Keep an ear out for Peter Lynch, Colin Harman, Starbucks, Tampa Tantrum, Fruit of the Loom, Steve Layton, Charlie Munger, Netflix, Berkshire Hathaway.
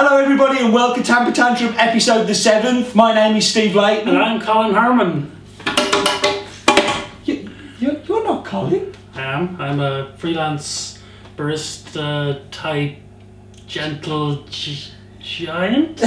Hello everybody and welcome to Tampa Tantrum episode the 7th. My name is Steve Layton. And I'm Colin Harman. You're not Colin. I am. I'm a freelance barista type gentle giant.